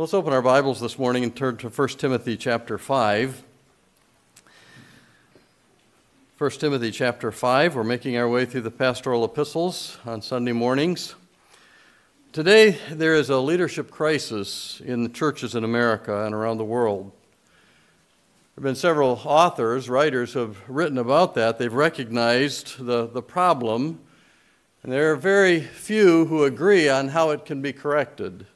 Let's open our Bibles this morning and turn to 1 Timothy chapter 5. 1 Timothy chapter 5, we're making our way through the pastoral epistles on Sunday mornings. Today, there is a leadership crisis in the churches in America and around the world. There have been several authors, writers, who have written about that. They've recognized the problem, and there are very few who agree on how it can be corrected.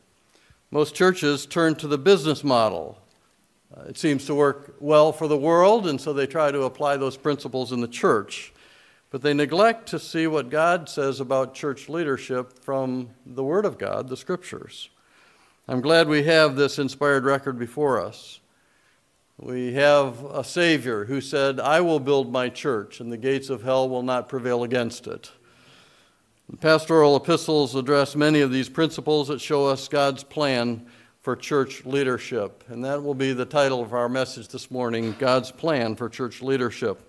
Most churches turn to the business model. It seems to work well for the world, and so they try to apply those principles in the church. But they neglect to see what God says about church leadership from the Word of God, the Scriptures. I'm glad we have this inspired record before us. We have a Savior who said, "I will build my church, and the gates of hell will not prevail against it." The pastoral epistles address many of these principles that show us God's plan for church leadership. And that will be the title of our message this morning, God's Plan for Church Leadership.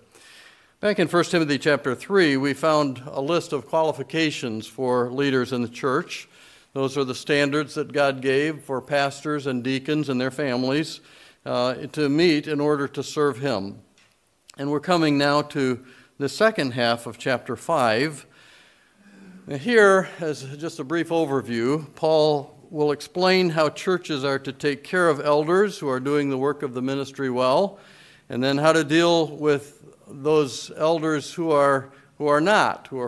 Back in 1 Timothy chapter 3, we found a list of qualifications for leaders in the church. Those are the standards that God gave for pastors and deacons and their families to meet in order to serve Him. And we're coming now to the second half of chapter 5. Now here, as just a brief overview, Paul will explain how churches are to take care of elders who are doing the work of the ministry well, and then how to deal with those elders who are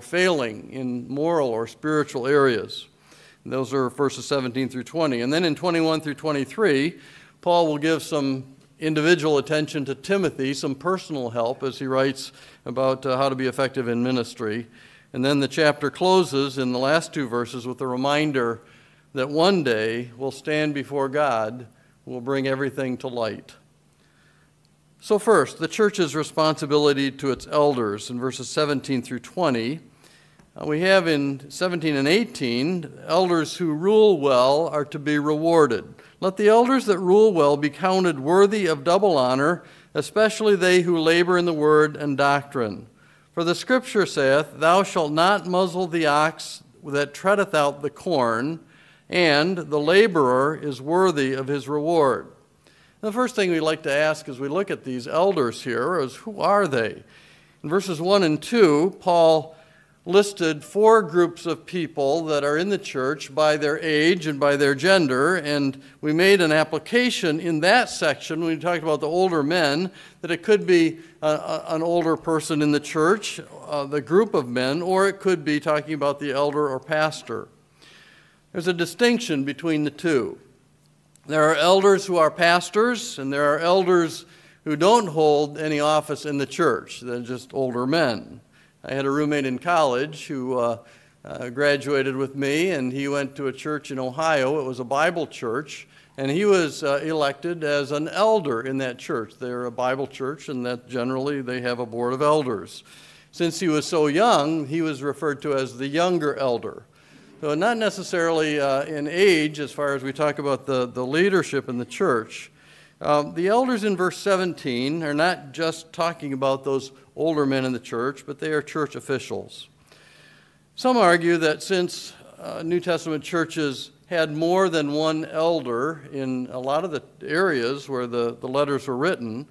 failing in moral or spiritual areas. And those are verses 17 through 20. And then in 21 through 23, Paul will give some individual attention to Timothy, some personal help as he writes about how to be effective in ministry. And then the chapter closes in the last two verses with a reminder that one day we'll stand before God who will bring everything to light. So first, the church's responsibility to its elders in verses 17 through 20. We have in 17 and 18, elders who rule well are to be rewarded. Let the elders that rule well be counted worthy of double honor, especially they who labor in the word and doctrine. For the scripture saith, "Thou shalt not muzzle the ox that treadeth out the corn," and "the laborer is worthy of his reward." The first thing we like to ask as we look at these elders here is, who are they? In verses 1 and 2, Paul listed four groups of people that are in the church by their age and by their gender, and we made an application in that section when we talked about the older men that it could be an older person in the church, the group of men, or it could be talking about the elder or pastor. There's a distinction between the two. There are elders who are pastors, and there are elders who don't hold any office in the church. They're just older men. I had a roommate in college who graduated with me, and he went to a church in Ohio. It was a Bible church, and he was elected as an elder in that church. They're a Bible church, and that generally they have a board of elders. Since he was so young, he was referred to as the younger elder. So not necessarily in age as far as we talk about the leadership in the church. The elders in verse 17 are not just talking about those older men in the church, but they are church officials. Some argue that since New Testament churches had more than one elder in a lot of the areas where the letters were written,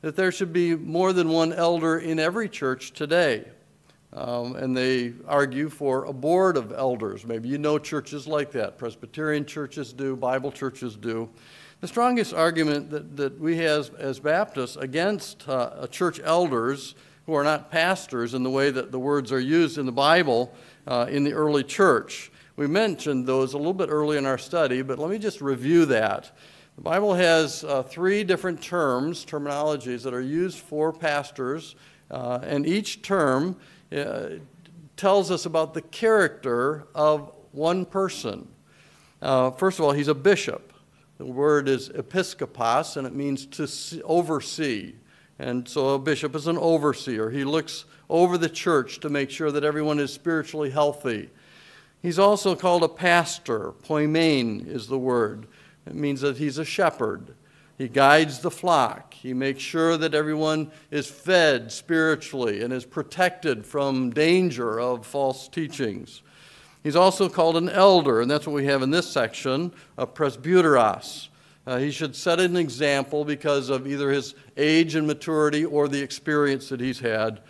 that there should be more than one elder in every church today. And they argue for a board of elders. Maybe you know churches like that. Presbyterian churches do, Bible churches do. The strongest argument that we have as Baptists against church elders who are not pastors in the way that the words are used in the Bible in the early church. We mentioned those a little bit early in our study, but let me just review that. The Bible has three different terminologies that are used for pastors, and each term tells us about the character of one person. First of all, he's a bishop. The word is episkopos, and it means to oversee. And so a bishop is an overseer. He looks over the church to make sure that everyone is spiritually healthy. He's also called a pastor. Poimen is the word. It means that he's a shepherd. He guides the flock. He makes sure that everyone is fed spiritually and is protected from danger of false teachings. He's also called an elder, and that's what we have in this section, a presbyteros. He should set an example because of either his age and maturity or the experience that he's had.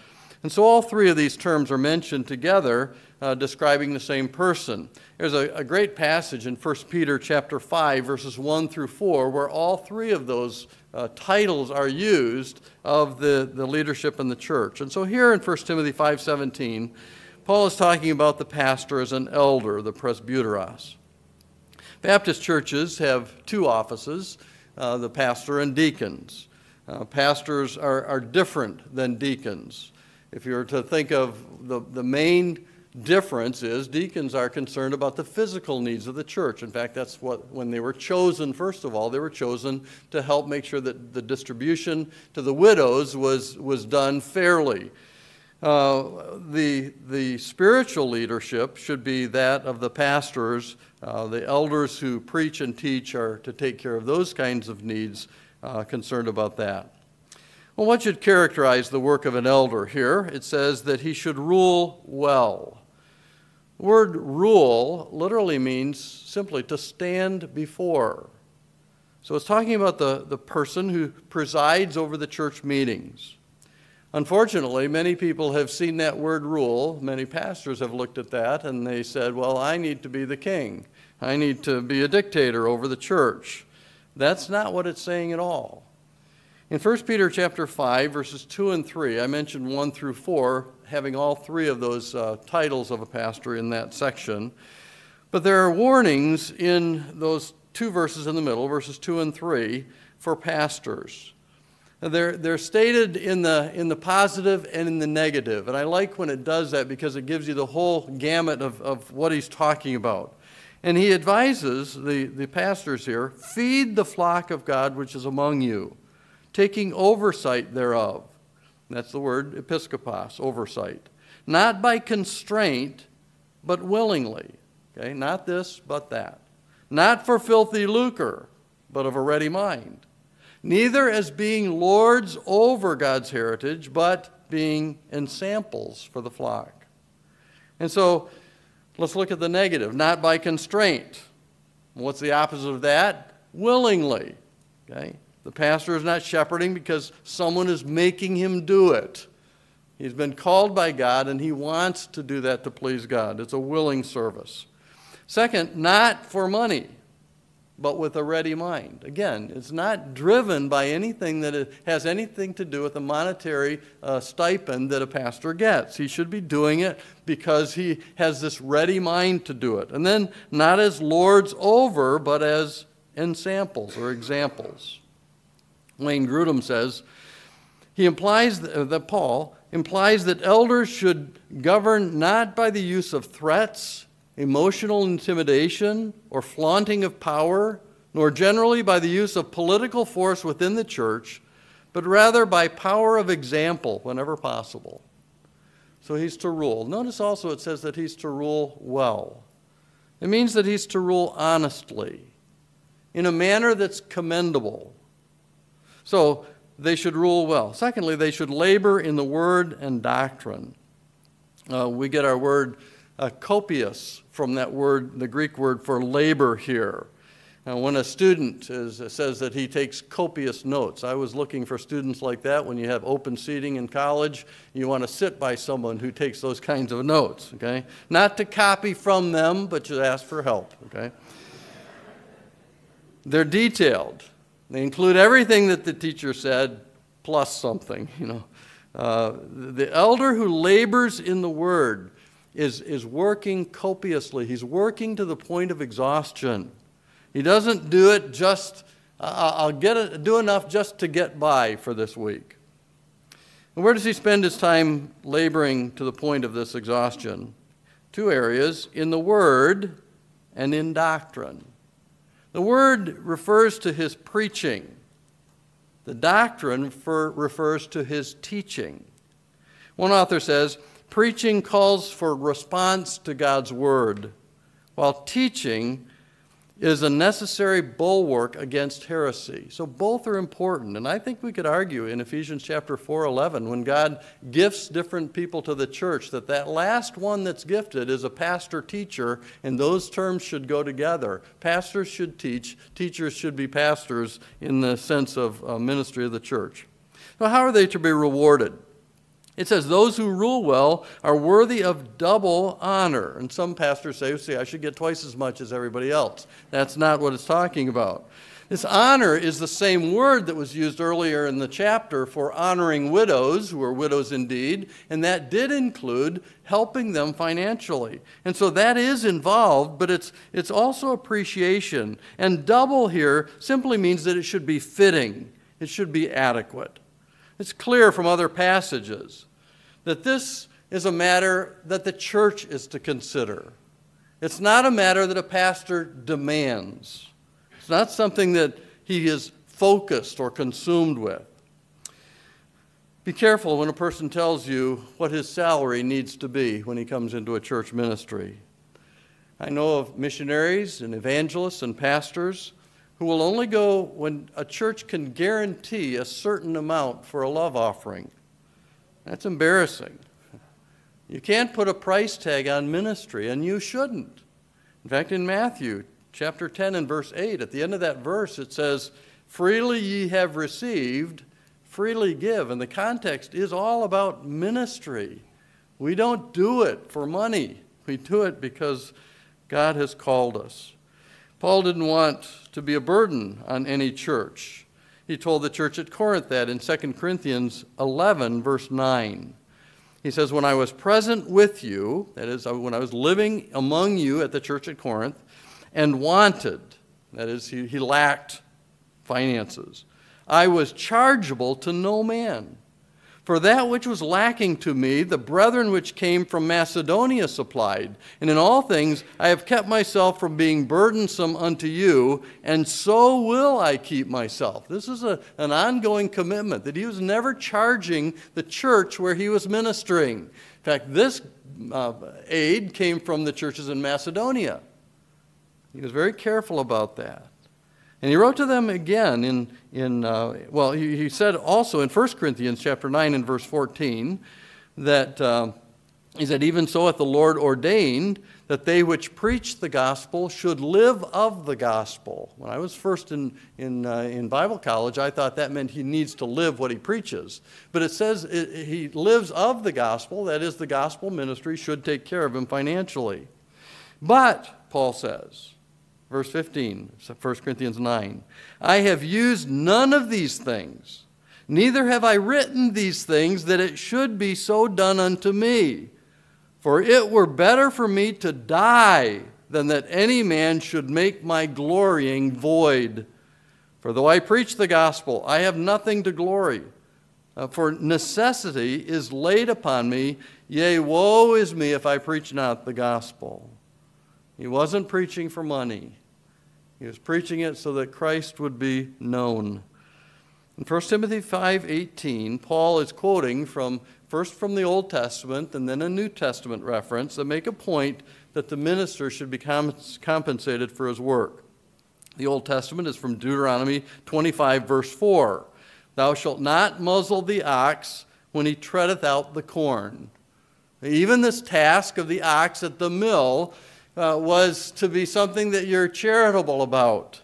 And so all three of these terms are mentioned together, describing the same person. There's a great passage in 1 Peter chapter 5, verses 1 through 4, where all three of those titles are used of the leadership in the church. And so here in 1 Timothy 5:17, Paul is talking about the pastor as an elder, the presbyteros. Baptist churches have two offices, the pastor and deacons. Pastors are different than deacons. If you were to think of the main difference is deacons are concerned about the physical needs of the church. In fact, that's what, when they were chosen, first of all, they were chosen to help make sure that the distribution to the widows was done fairly. The spiritual leadership should be that of the pastors. The elders who preach and teach are to take care of those kinds of needs, concerned about that. Well, what should characterize the work of an elder here? It says that he should rule well. The word rule literally means simply to stand before. So it's talking about the person who presides over the church meetings. Unfortunately, many people have seen that word rule. Many pastors have looked at that and they said, well, I need to be the king. I need to be a dictator over the church. That's not what it's saying at all. In 1 Peter chapter 5, verses 2 and 3, I mentioned 1 through 4, having all three of those titles of a pastor in that section. But there are warnings in those two verses in the middle, verses 2 and 3, for pastors. They're stated in the positive and in the negative. And I like when it does that because it gives you the whole gamut of what he's talking about. And he advises the pastors here, feed the flock of God which is among you, taking oversight thereof. And that's the word episkopos, oversight. Not by constraint, but willingly. Okay, not this, but that. Not for filthy lucre, but of a ready mind. Neither as being lords over God's heritage, but being ensamples for the flock. And so, let's look at the negative. Not by constraint. What's the opposite of that? Willingly. Okay? The pastor is not shepherding because someone is making him do it. He's been called by God and he wants to do that to please God. It's a willing service. Second, not for money, but with a ready mind. Again, it's not driven by anything that has anything to do with the monetary stipend that a pastor gets. He should be doing it because he has this ready mind to do it. And then not as lords over, but as ensamples or examples. Wayne Grudem says, he implies that Paul implies that elders should govern not by the use of threats, emotional intimidation, or flaunting of power, nor generally by the use of political force within the church, but rather by power of example whenever possible. So he's to rule. Notice also it says that he's to rule well. It means that he's to rule honestly, in a manner that's commendable. So they should rule well. Secondly, they should labor in the word and doctrine. We get our word copious from that word, the Greek word for labor here. When a student says that he takes copious notes, I was looking for students like that. When you have open seating in college, you want to sit by someone who takes those kinds of notes. Okay, not to copy from them, but to ask for help. Okay, they're detailed. They include everything that the teacher said, plus something, you know. The elder who labors in the word is working copiously. He's working to the point of exhaustion. He doesn't do it just, do enough just to get by for this week. And where does he spend his time laboring to the point of this exhaustion? Two areas, in the word and in doctrine. The word refers to his preaching. The doctrine refers to his teaching. One author says, preaching calls for response to God's word, while teaching It is a necessary bulwark against heresy. So both are important. And I think we could argue in Ephesians chapter 4:11, when God gifts different people to the church, that that last one that's gifted is a pastor-teacher, and those terms should go together. Pastors should teach. Teachers should be pastors in the sense of ministry of the church. So how are they to be rewarded? It says, those who rule well are worthy of double honor. And some pastors say, see, I should get twice as much as everybody else. That's not what it's talking about. This honor is the same word that was used earlier in the chapter for honoring widows, who are widows indeed, and that did include helping them financially. And so that is involved, but it's also appreciation. And double here simply means that it should be fitting. It should be adequate. It's clear from other passages that this is a matter that the church is to consider. It's not a matter that a pastor demands. It's not something that he is focused or consumed with. Be careful when a person tells you what his salary needs to be when he comes into a church ministry. I know of missionaries and evangelists and pastors who will only go when a church can guarantee a certain amount for a love offering. That's embarrassing. You can't put a price tag on ministry, and you shouldn't. In fact, in Matthew chapter 10 and verse 8, at the end of that verse, it says, freely ye have received, freely give. And the context is all about ministry. We don't do it for money. We do it because God has called us. Paul didn't want to be a burden on any church. He told the church at Corinth that in 2 Corinthians 11, verse 9. He says, when I was present with you, that is, when I was living among you at the church at Corinth, and wanted, that is, he lacked finances, I was chargeable to no man. For that which was lacking to me, the brethren which came from Macedonia supplied. And in all things I have kept myself from being burdensome unto you, and so will I keep myself. This is an ongoing commitment, that he was never charging the church where he was ministering. In fact, this aid came from the churches in Macedonia. He was very careful about that. And he wrote to them again he said also in 1 Corinthians chapter 9 and verse 14 that he said, even so hath the Lord ordained that they which preach the gospel should live of the gospel. When I was first in Bible college, I thought that meant he needs to live what he preaches. But it says he lives of the gospel, that is, the gospel ministry should take care of him financially. But, Paul says, Verse 15, 1 Corinthians 9. I have used none of these things, neither have I written these things that it should be so done unto me. For it were better for me to die than that any man should make my glorying void. For though I preach the gospel, I have nothing to glory. For necessity is laid upon me, yea, woe is me if I preach not the gospel. He wasn't preaching for money. He was preaching it so that Christ would be known. In 1 Timothy 5:18, Paul is quoting first from the Old Testament and then a New Testament reference that make a point that the minister should be compensated for his work. The Old Testament is from Deuteronomy 25, verse 4. Thou shalt not muzzle the ox when he treadeth out the corn. Even this task of the ox at the mill was to be something that you're charitable about.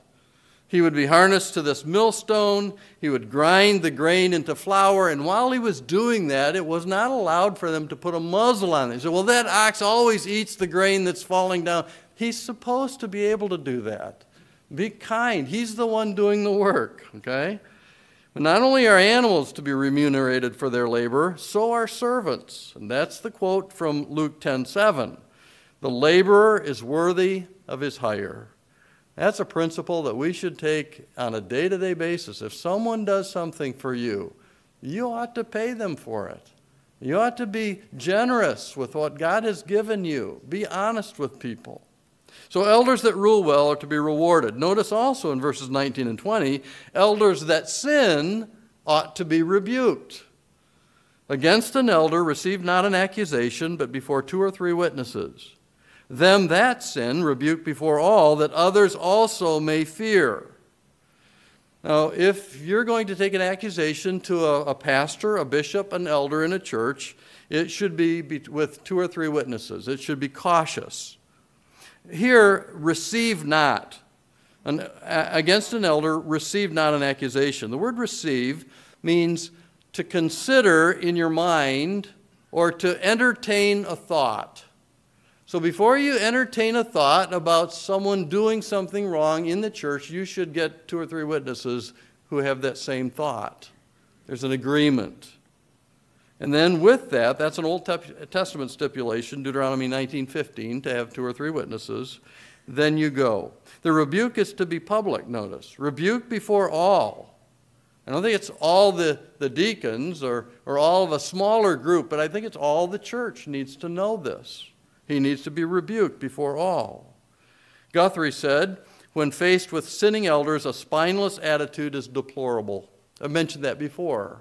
He would be harnessed to this millstone. He would grind the grain into flour. And while he was doing that, it was not allowed for them to put a muzzle on it. He said, well, that ox always eats the grain that's falling down. He's supposed to be able to do that. Be kind. He's the one doing the work, okay? But not only are animals to be remunerated for their labor, so are servants. And that's the quote from Luke 10:7. The laborer is worthy of his hire. That's a principle that we should take on a day-to-day basis. If someone does something for you, you ought to pay them for it. You ought to be generous with what God has given you. Be honest with people. So elders that rule well are to be rewarded. Notice also in verses 19 and 20, elders that sin ought to be rebuked. Against an elder receive not an accusation, but before two or three witnesses. them that sin rebuke before all, that others also may fear. Now, if you're going to take an accusation to a pastor, a bishop, an elder in a church, it should be with 2 or 3 witnesses. It should be cautious. Here, receive not. Against an elder, receive not an accusation. The word receive means to consider in your mind or to entertain a thought. So before you entertain a thought about someone doing something wrong in the church, you should get 2 or 3 witnesses who have that same thought. There's an agreement. And then with that, that's an Old Testament stipulation, Deuteronomy 19:15, to have 2 or 3 witnesses. Then you go. The rebuke is to be public, notice. Rebuke before all. I don't think it's all the deacons or all of a smaller group, but I think it's all the church needs to know this. He needs to be rebuked before all. Guthrie said, when faced with sinning elders, a spineless attitude is deplorable. I mentioned that before.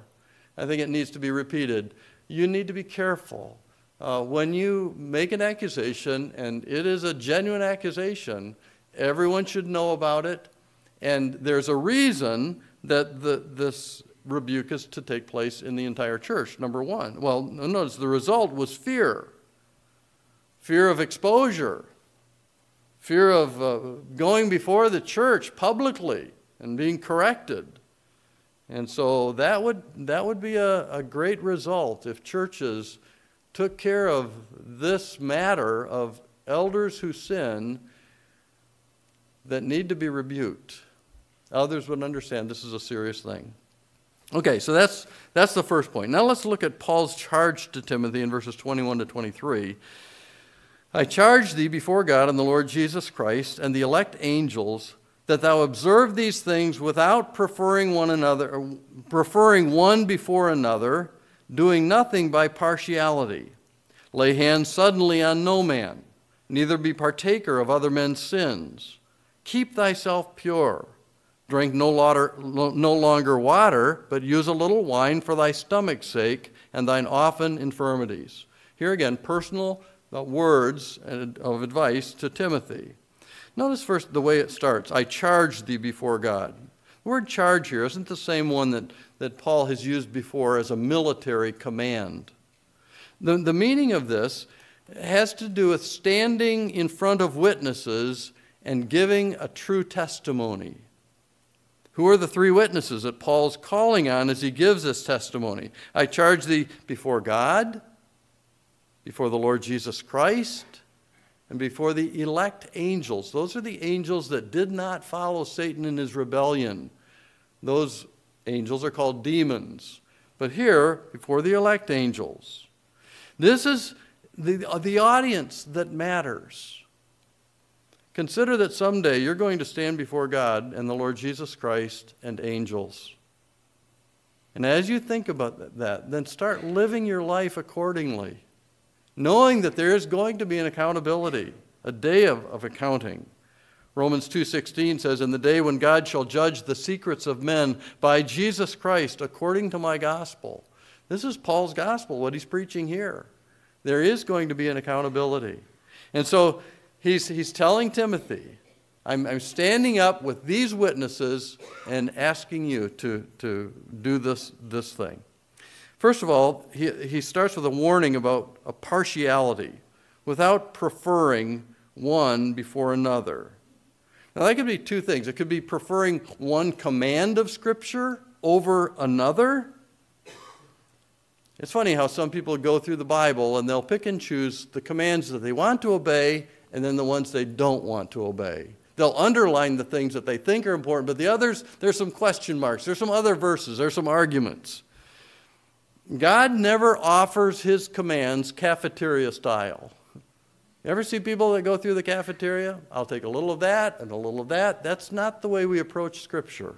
I think it needs to be repeated. You need to be careful. When you make an accusation, and it is a genuine accusation, everyone should know about it, and there's a reason that this rebuke is to take place in the entire church, number one. Well, notice the result was fear. Fear of exposure, fear of going before the church publicly and being corrected. And so that would be a great result if churches took care of this matter of elders who sin that need to be rebuked. Others would understand this is a serious thing. Okay, so that's the first point. Now let's look at Paul's charge to Timothy in verses 21 to 23. I charge thee before God and the Lord Jesus Christ and the elect angels that thou observe these things without preferring one before another, doing nothing by partiality. Lay hands suddenly on no man, neither be partaker of other men's sins. Keep thyself pure. Drink no longer water, but use a little wine for thy stomach's sake and thine often infirmities. Here again, personal words of advice to Timothy. Notice first the way it starts. I charge thee before God. The word charge here isn't the same one that Paul has used before as a military command. The meaning of this has to do with standing in front of witnesses and giving a true testimony. Who are the 3 witnesses that Paul's calling on as he gives this testimony? I charge thee before God, before the Lord Jesus Christ, and before the elect angels. Those are the angels that did not follow Satan in his rebellion. Those angels are called demons. But here, before the elect angels. This is the audience that matters. Consider that someday you're going to stand before God and the Lord Jesus Christ and angels. And as you think about that, then start living your life accordingly, knowing that there is going to be an accountability, a day of accounting. Romans 2:16 says, in the day when God shall judge the secrets of men by Jesus Christ according to my gospel. This is Paul's gospel, what he's preaching here. There is going to be an accountability. And so He's telling Timothy, I'm standing up with these witnesses and asking you to do this thing. First of all, he starts with a warning about a partiality, without preferring one before another. Now that could be 2 things. It could be preferring one command of Scripture over another. It's funny how some people go through the Bible and they'll pick and choose the commands that they want to obey and then the ones they don't want to obey. They'll underline the things that they think are important, but the others, there's some question marks, there's some other verses, there's some arguments. God never offers his commands cafeteria style. You ever see people that go through the cafeteria? I'll take a little of that and a little of that. That's not the way we approach Scripture.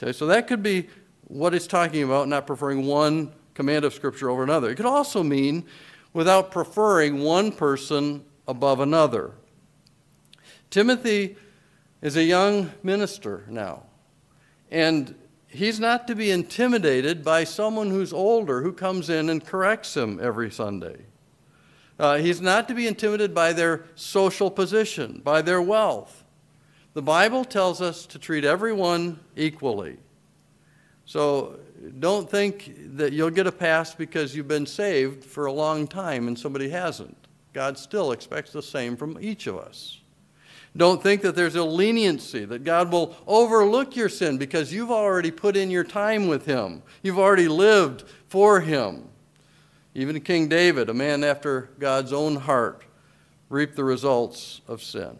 Okay, so that could be what it's talking about, not preferring one command of Scripture over another. It could also mean without preferring one person above another. Timothy is a young minister now, and he's not to be intimidated by someone who's older who comes in and corrects him every Sunday. He's not to be intimidated by their social position, by their wealth. The Bible tells us to treat everyone equally. So don't think that you'll get a pass because you've been saved for a long time and somebody hasn't. God still expects the same from each of us. Don't think that there's a leniency, that God will overlook your sin because you've already put in your time with him. You've already lived for him. Even King David, a man after God's own heart, reaped the results of sin.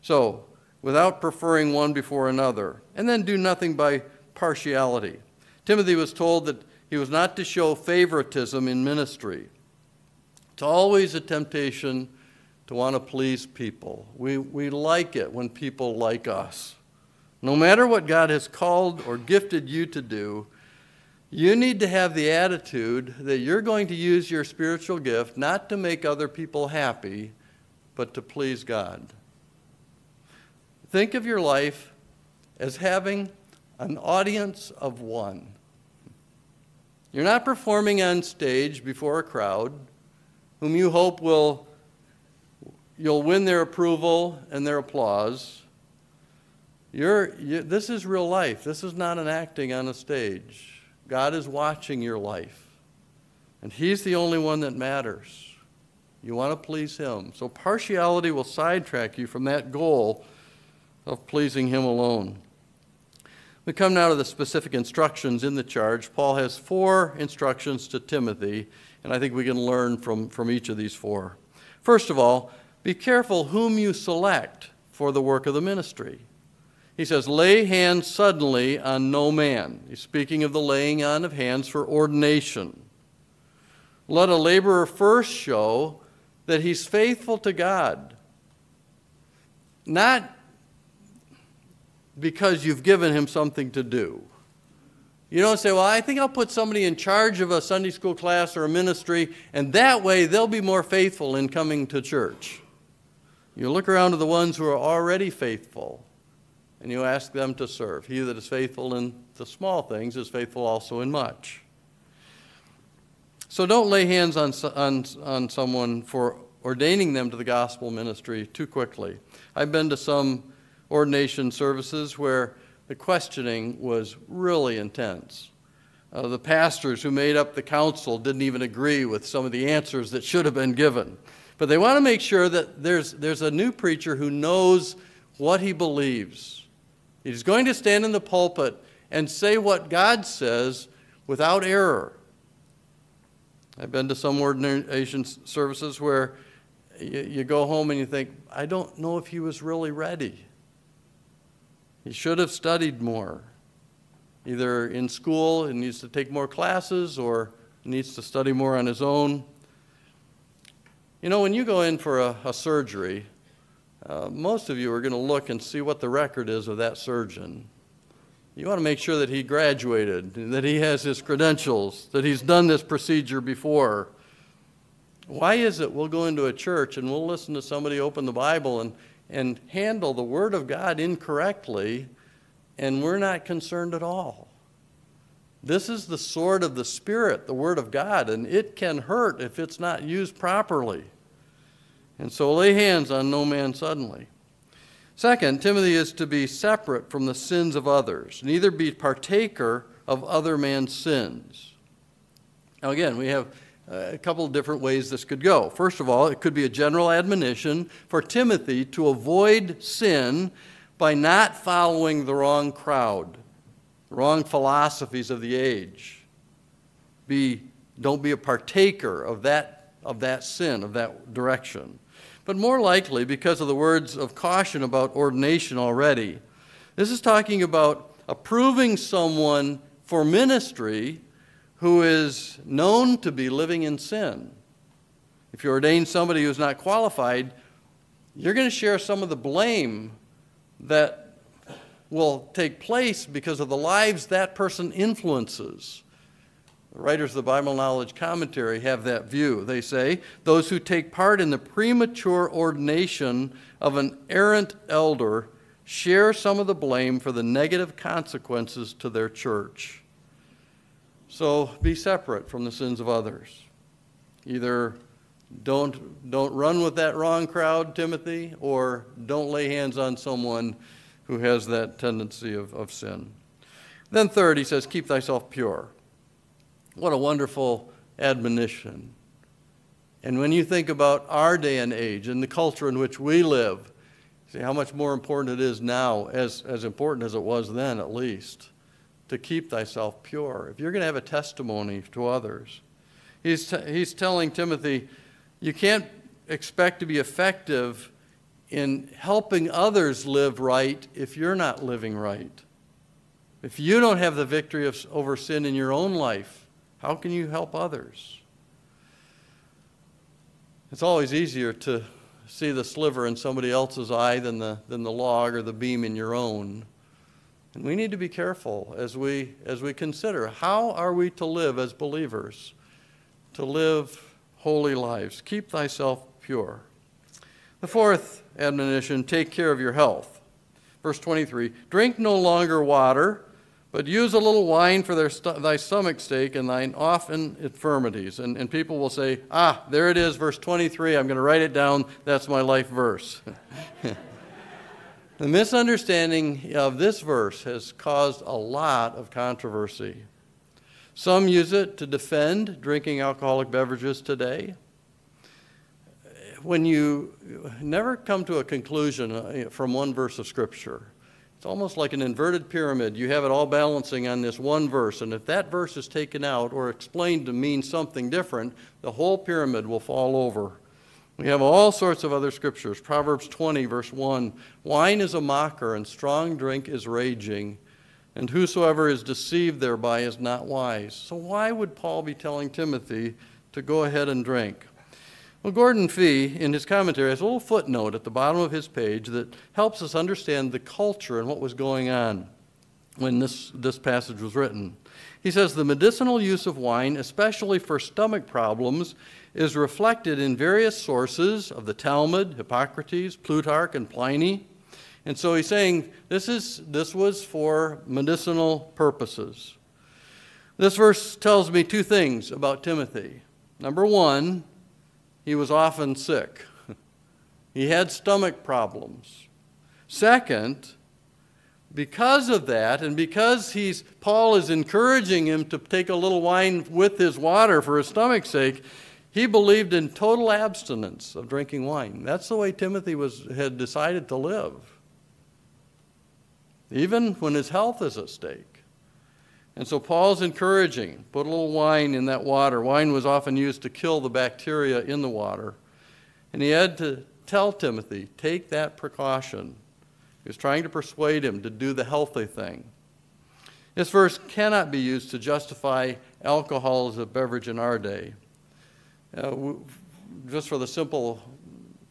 So, without preferring one before another. And then do nothing by partiality. Timothy was told that he was not to show favoritism in ministry. It's always a temptation to want to please people. We like it when people like us. No matter what God has called or gifted you to do, you need to have the attitude that you're going to use your spiritual gift not to make other people happy, but to please God. Think of your life as having an audience of one. You're not performing on stage before a crowd whom you hope will you'll win their approval and their applause. This is real life. This is not an acting on a stage. God is watching your life. And he's the only one that matters. You want to please him. So partiality will sidetrack you from that goal of pleasing him alone. We come now to the specific instructions in the charge. Paul has four instructions to Timothy, and I think we can learn from each of these four. First of all, be careful whom you select for the work of the ministry. He says, lay hands suddenly on no man. He's speaking of the laying on of hands for ordination. Let a laborer first show that he's faithful to God, not because you've given him something to do. You don't say, well, I think I'll put somebody in charge of a Sunday school class or a ministry, and that way they'll be more faithful in coming to church. You look around to the ones who are already faithful, and you ask them to serve. He that is faithful in the small things is faithful also in much. So don't lay hands on someone for ordaining them to the gospel ministry too quickly. I've been to some ordination services where the questioning was really intense. The pastors who made up the council didn't even agree with some of the answers that should have been given. But they want to make sure that there's a new preacher who knows what he believes. He's going to stand in the pulpit and say what God says without error. I've been to some ordination services where you go home and you think, I don't know if he was really ready. He should have studied more, either in school and needs to take more classes or needs to study more on his own. You know, when you go in for a surgery, most of you are going to look and see what the record is of that surgeon. You want to make sure that he graduated, that he has his credentials, that he's done this procedure before. Why is it we'll go into a church and we'll listen to somebody open the Bible and handle the Word of God incorrectly, and we're not concerned at all? This is the sword of the Spirit, the Word of God, and it can hurt if it's not used properly. And so lay hands on no man suddenly. Second, Timothy is to be separate from the sins of others, neither be partaker of other man's sins. Now again, we have a couple of different ways this could go. First of all, it could be a general admonition for Timothy to avoid sin by not following the wrong crowd, the wrong philosophies of the age. Don't be a partaker of that sin, of that direction. But more likely, because of the words of caution about ordination already, this is talking about approving someone for ministry who is known to be living in sin. If you ordain somebody who's not qualified, you're going to share some of the blame that will take place because of the lives that person influences. The writers of the Bible Knowledge Commentary have that view. They say, those who take part in the premature ordination of an errant elder share some of the blame for the negative consequences to their church. So be separate from the sins of others, either Don't run with that wrong crowd, Timothy, or don't lay hands on someone who has that tendency of sin. Then third, he says, keep thyself pure. What a wonderful admonition. And when you think about our day and age and the culture in which we live, see how much more important it is now, as important as it was then at least, to keep thyself pure. If you're going to have a testimony to others. He's telling Timothy, you can't expect to be effective in helping others live right if you're not living right. If you don't have the victory over sin in your own life, how can you help others? It's always easier to see the sliver in somebody else's eye than the log or the beam in your own. And we need to be careful as we consider, how are we to live as believers, to live holy lives? Keep thyself pure. The fourth admonition, take care of your health. Verse 23, drink no longer water, but use a little wine for thy stomach's sake and thine often infirmities. And people will say, there it is, verse 23, I'm going to write it down, that's my life verse. The misunderstanding of this verse has caused a lot of controversy. Some use it to defend drinking alcoholic beverages today. When you never come to a conclusion from one verse of Scripture, it's almost like an inverted pyramid. You have it all balancing on this one verse, and if that verse is taken out or explained to mean something different, the whole pyramid will fall over. We have all sorts of other scriptures. Proverbs 20, verse 1, wine is a mocker, and strong drink is raging, and whosoever is deceived thereby is not wise. So why would Paul be telling Timothy to go ahead and drink? Well, Gordon Fee, in his commentary, has a little footnote at the bottom of his page that helps us understand the culture and what was going on when this passage was written. He says, the medicinal use of wine, especially for stomach problems, is reflected in various sources of the Talmud, Hippocrates, Plutarch, and Pliny. And so he's saying this was for medicinal purposes. This verse tells me two things about Timothy. Number one, he was often sick. He had stomach problems. Second, because of that, and because Paul is encouraging him to take a little wine with his water for his stomach's sake, he believed in total abstinence of drinking wine. That's the way Timothy had decided to live, even when his health is at stake. And so Paul's encouraging, put a little wine in that water. Wine was often used to kill the bacteria in the water. And he had to tell Timothy, take that precaution. He was trying to persuade him to do the healthy thing. This verse cannot be used to justify alcohol as a beverage in our day. Just for the simple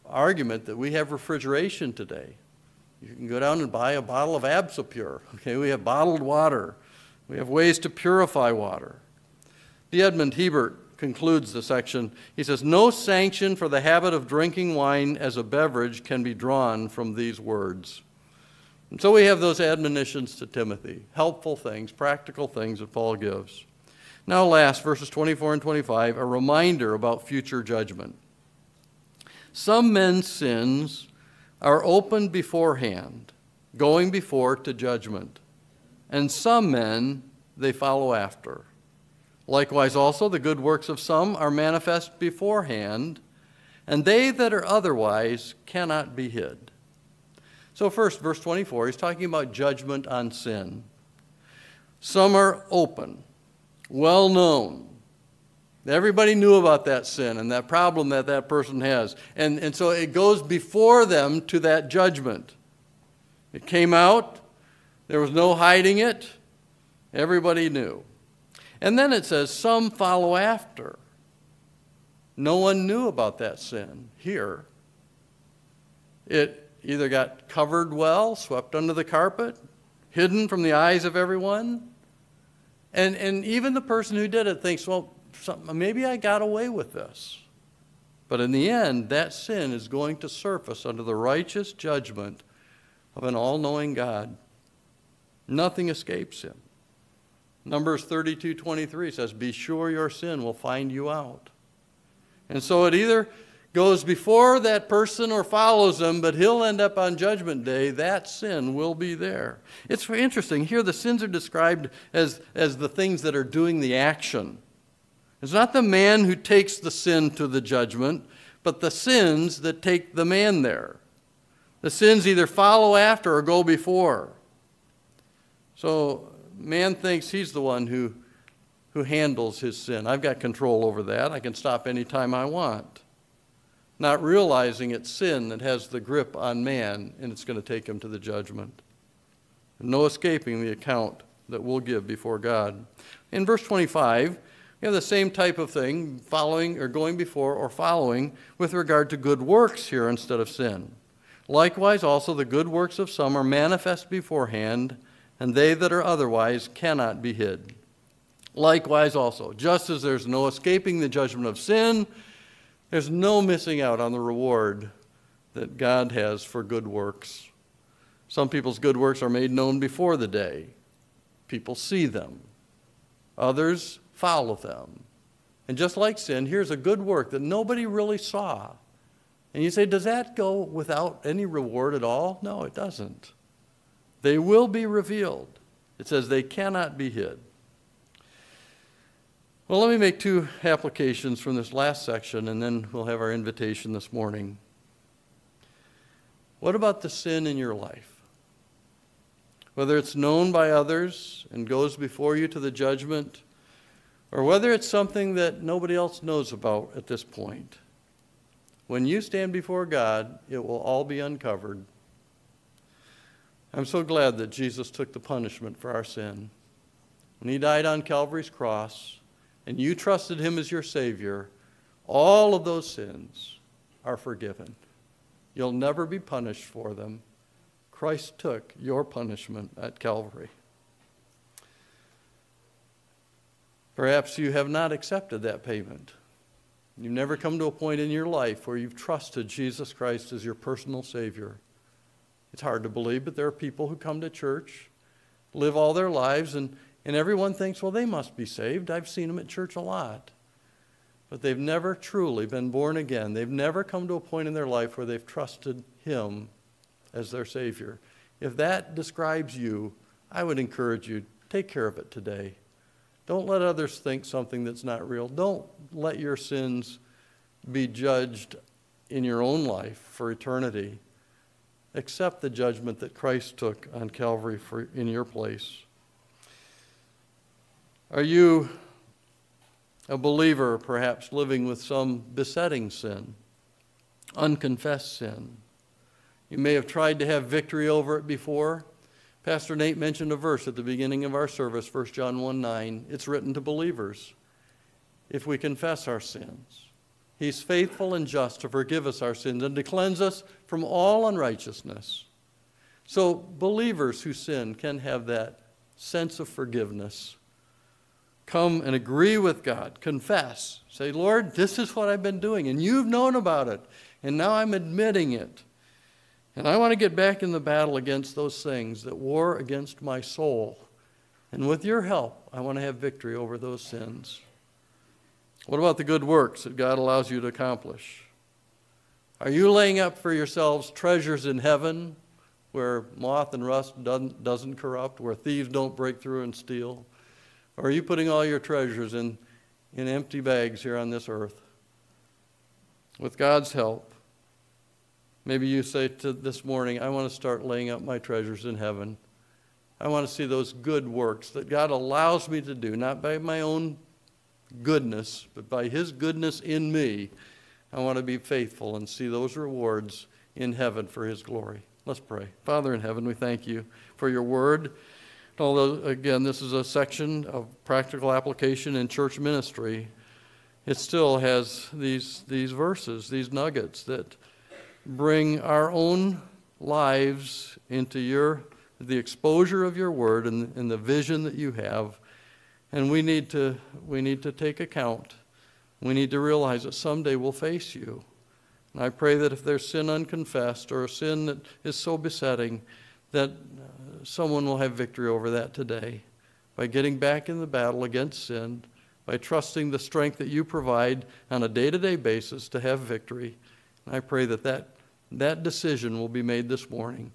argument that we have refrigeration today. You can go down and buy a bottle of Absopure. Okay, we have bottled water. We have ways to purify water. D. Edmund Hebert concludes the section. He says, no sanction for the habit of drinking wine as a beverage can be drawn from these words. And so we have those admonitions to Timothy, helpful things, practical things that Paul gives. Now last, verses 24 and 25, a reminder about future judgment. Some men's sins are open beforehand, going before to judgment. And some men, they follow after. Likewise also, the good works of some are manifest beforehand, and they that are otherwise cannot be hid. So first, verse 24, he's talking about judgment on sin. Some are open, well known. Everybody knew about that sin and that problem that person has. And so it goes before them to that judgment. It came out. There was no hiding it. Everybody knew. And then it says, some follow after. No one knew about that sin here. It either got covered well, swept under the carpet, hidden from the eyes of everyone. And even the person who did it thinks, well, maybe I got away with this. But in the end, that sin is going to surface under the righteous judgment of an all-knowing God. Nothing escapes him. Numbers 32:23 says, be sure your sin will find you out. And so it either goes before that person or follows them, but he'll end up on Judgment Day. That sin will be there. It's interesting. Here the sins are described as the things that are doing the action. It's not the man who takes the sin to the judgment, but the sins that take the man there. The sins either follow after or go before. So man thinks he's the one who handles his sin. I've got control over that. I can stop anytime I want. Not realizing it's sin that has the grip on man, and it's going to take him to the judgment. No escaping the account that we'll give before God. In verse 25, we have the same type of thing, following or going before or following with regard to good works here instead of sin. Likewise, also the good works of some are manifest beforehand, and they that are otherwise cannot be hid. Likewise also, just as there's no escaping the judgment of sin, there's no missing out on the reward that God has for good works. Some people's good works are made known before the day. People see them. Others follow them. And just like sin, here's a good work that nobody really saw. And you say, does that go without any reward at all? No, it doesn't. They will be revealed. It says they cannot be hid. Well, let me make two applications from this last section, and then we'll have our invitation this morning. What about the sin in your life? Whether it's known by others and goes before you to the judgment, or whether it's something that nobody else knows about at this point. When you stand before God, it will all be uncovered. I'm so glad that Jesus took the punishment for our sin. When he died on Calvary's cross, and you trusted him as your Savior, all of those sins are forgiven. You'll never be punished for them. Christ took your punishment at Calvary. Perhaps you have not accepted that payment. You've never come to a point in your life where you've trusted Jesus Christ as your personal Savior. It's hard to believe, but there are people who come to church, live all their lives, and everyone thinks, well, they must be saved. I've seen them at church a lot. But they've never truly been born again. They've never come to a point in their life where they've trusted him as their Savior. If that describes you, I would encourage you, take care of it today. Don't let others think something that's not real. Don't let your sins be judged in your own life for eternity. Accept the judgment that Christ took on Calvary in your place. Are you a believer, perhaps, living with some besetting sin, unconfessed sin? You may have tried to have victory over it before. Pastor Nate mentioned a verse at the beginning of our service, 1 John 1:9. It's written to believers. If we confess our sins, he's faithful and just to forgive us our sins and to cleanse us from all unrighteousness. So believers who sin can have that sense of forgiveness. Come and agree with God. Confess. Say, Lord, this is what I've been doing, and you've known about it, and now I'm admitting it. And I want to get back in the battle against those things that war against my soul. And with your help, I want to have victory over those sins. What about the good works that God allows you to accomplish? Are you laying up for yourselves treasures in heaven where moth and rust doesn't corrupt, where thieves don't break through and steal? Or are you putting all your treasures in empty bags here on this earth? With God's help, maybe you say this morning, I want to start laying up my treasures in heaven. I want to see those good works that God allows me to do, not by my own goodness, but by his goodness in me. I want to be faithful and see those rewards in heaven for his glory. Let's pray. Father in heaven, we thank you for your word. Although, again, this is a section of practical application in church ministry, it still has these verses, these nuggets that bring our own lives into the exposure of your word and the vision that you have. And we need to take account. We need to realize that someday we'll face you. And I pray that if there's sin unconfessed or a sin that is so besetting, that someone will have victory over that today by getting back in the battle against sin by trusting the strength that you provide on a day-to-day basis to have victory. And I pray that that decision will be made this morning.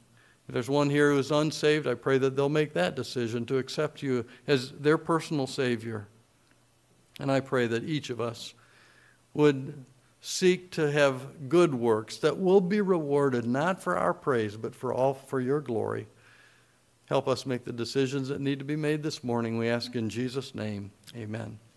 If there's one here who is unsaved, I pray that they'll make that decision to accept you as their personal Savior. And I pray that each of us would seek to have good works that will be rewarded, not for our praise, but for your glory. Help us make the decisions that need to be made this morning. We ask in Jesus' name, amen.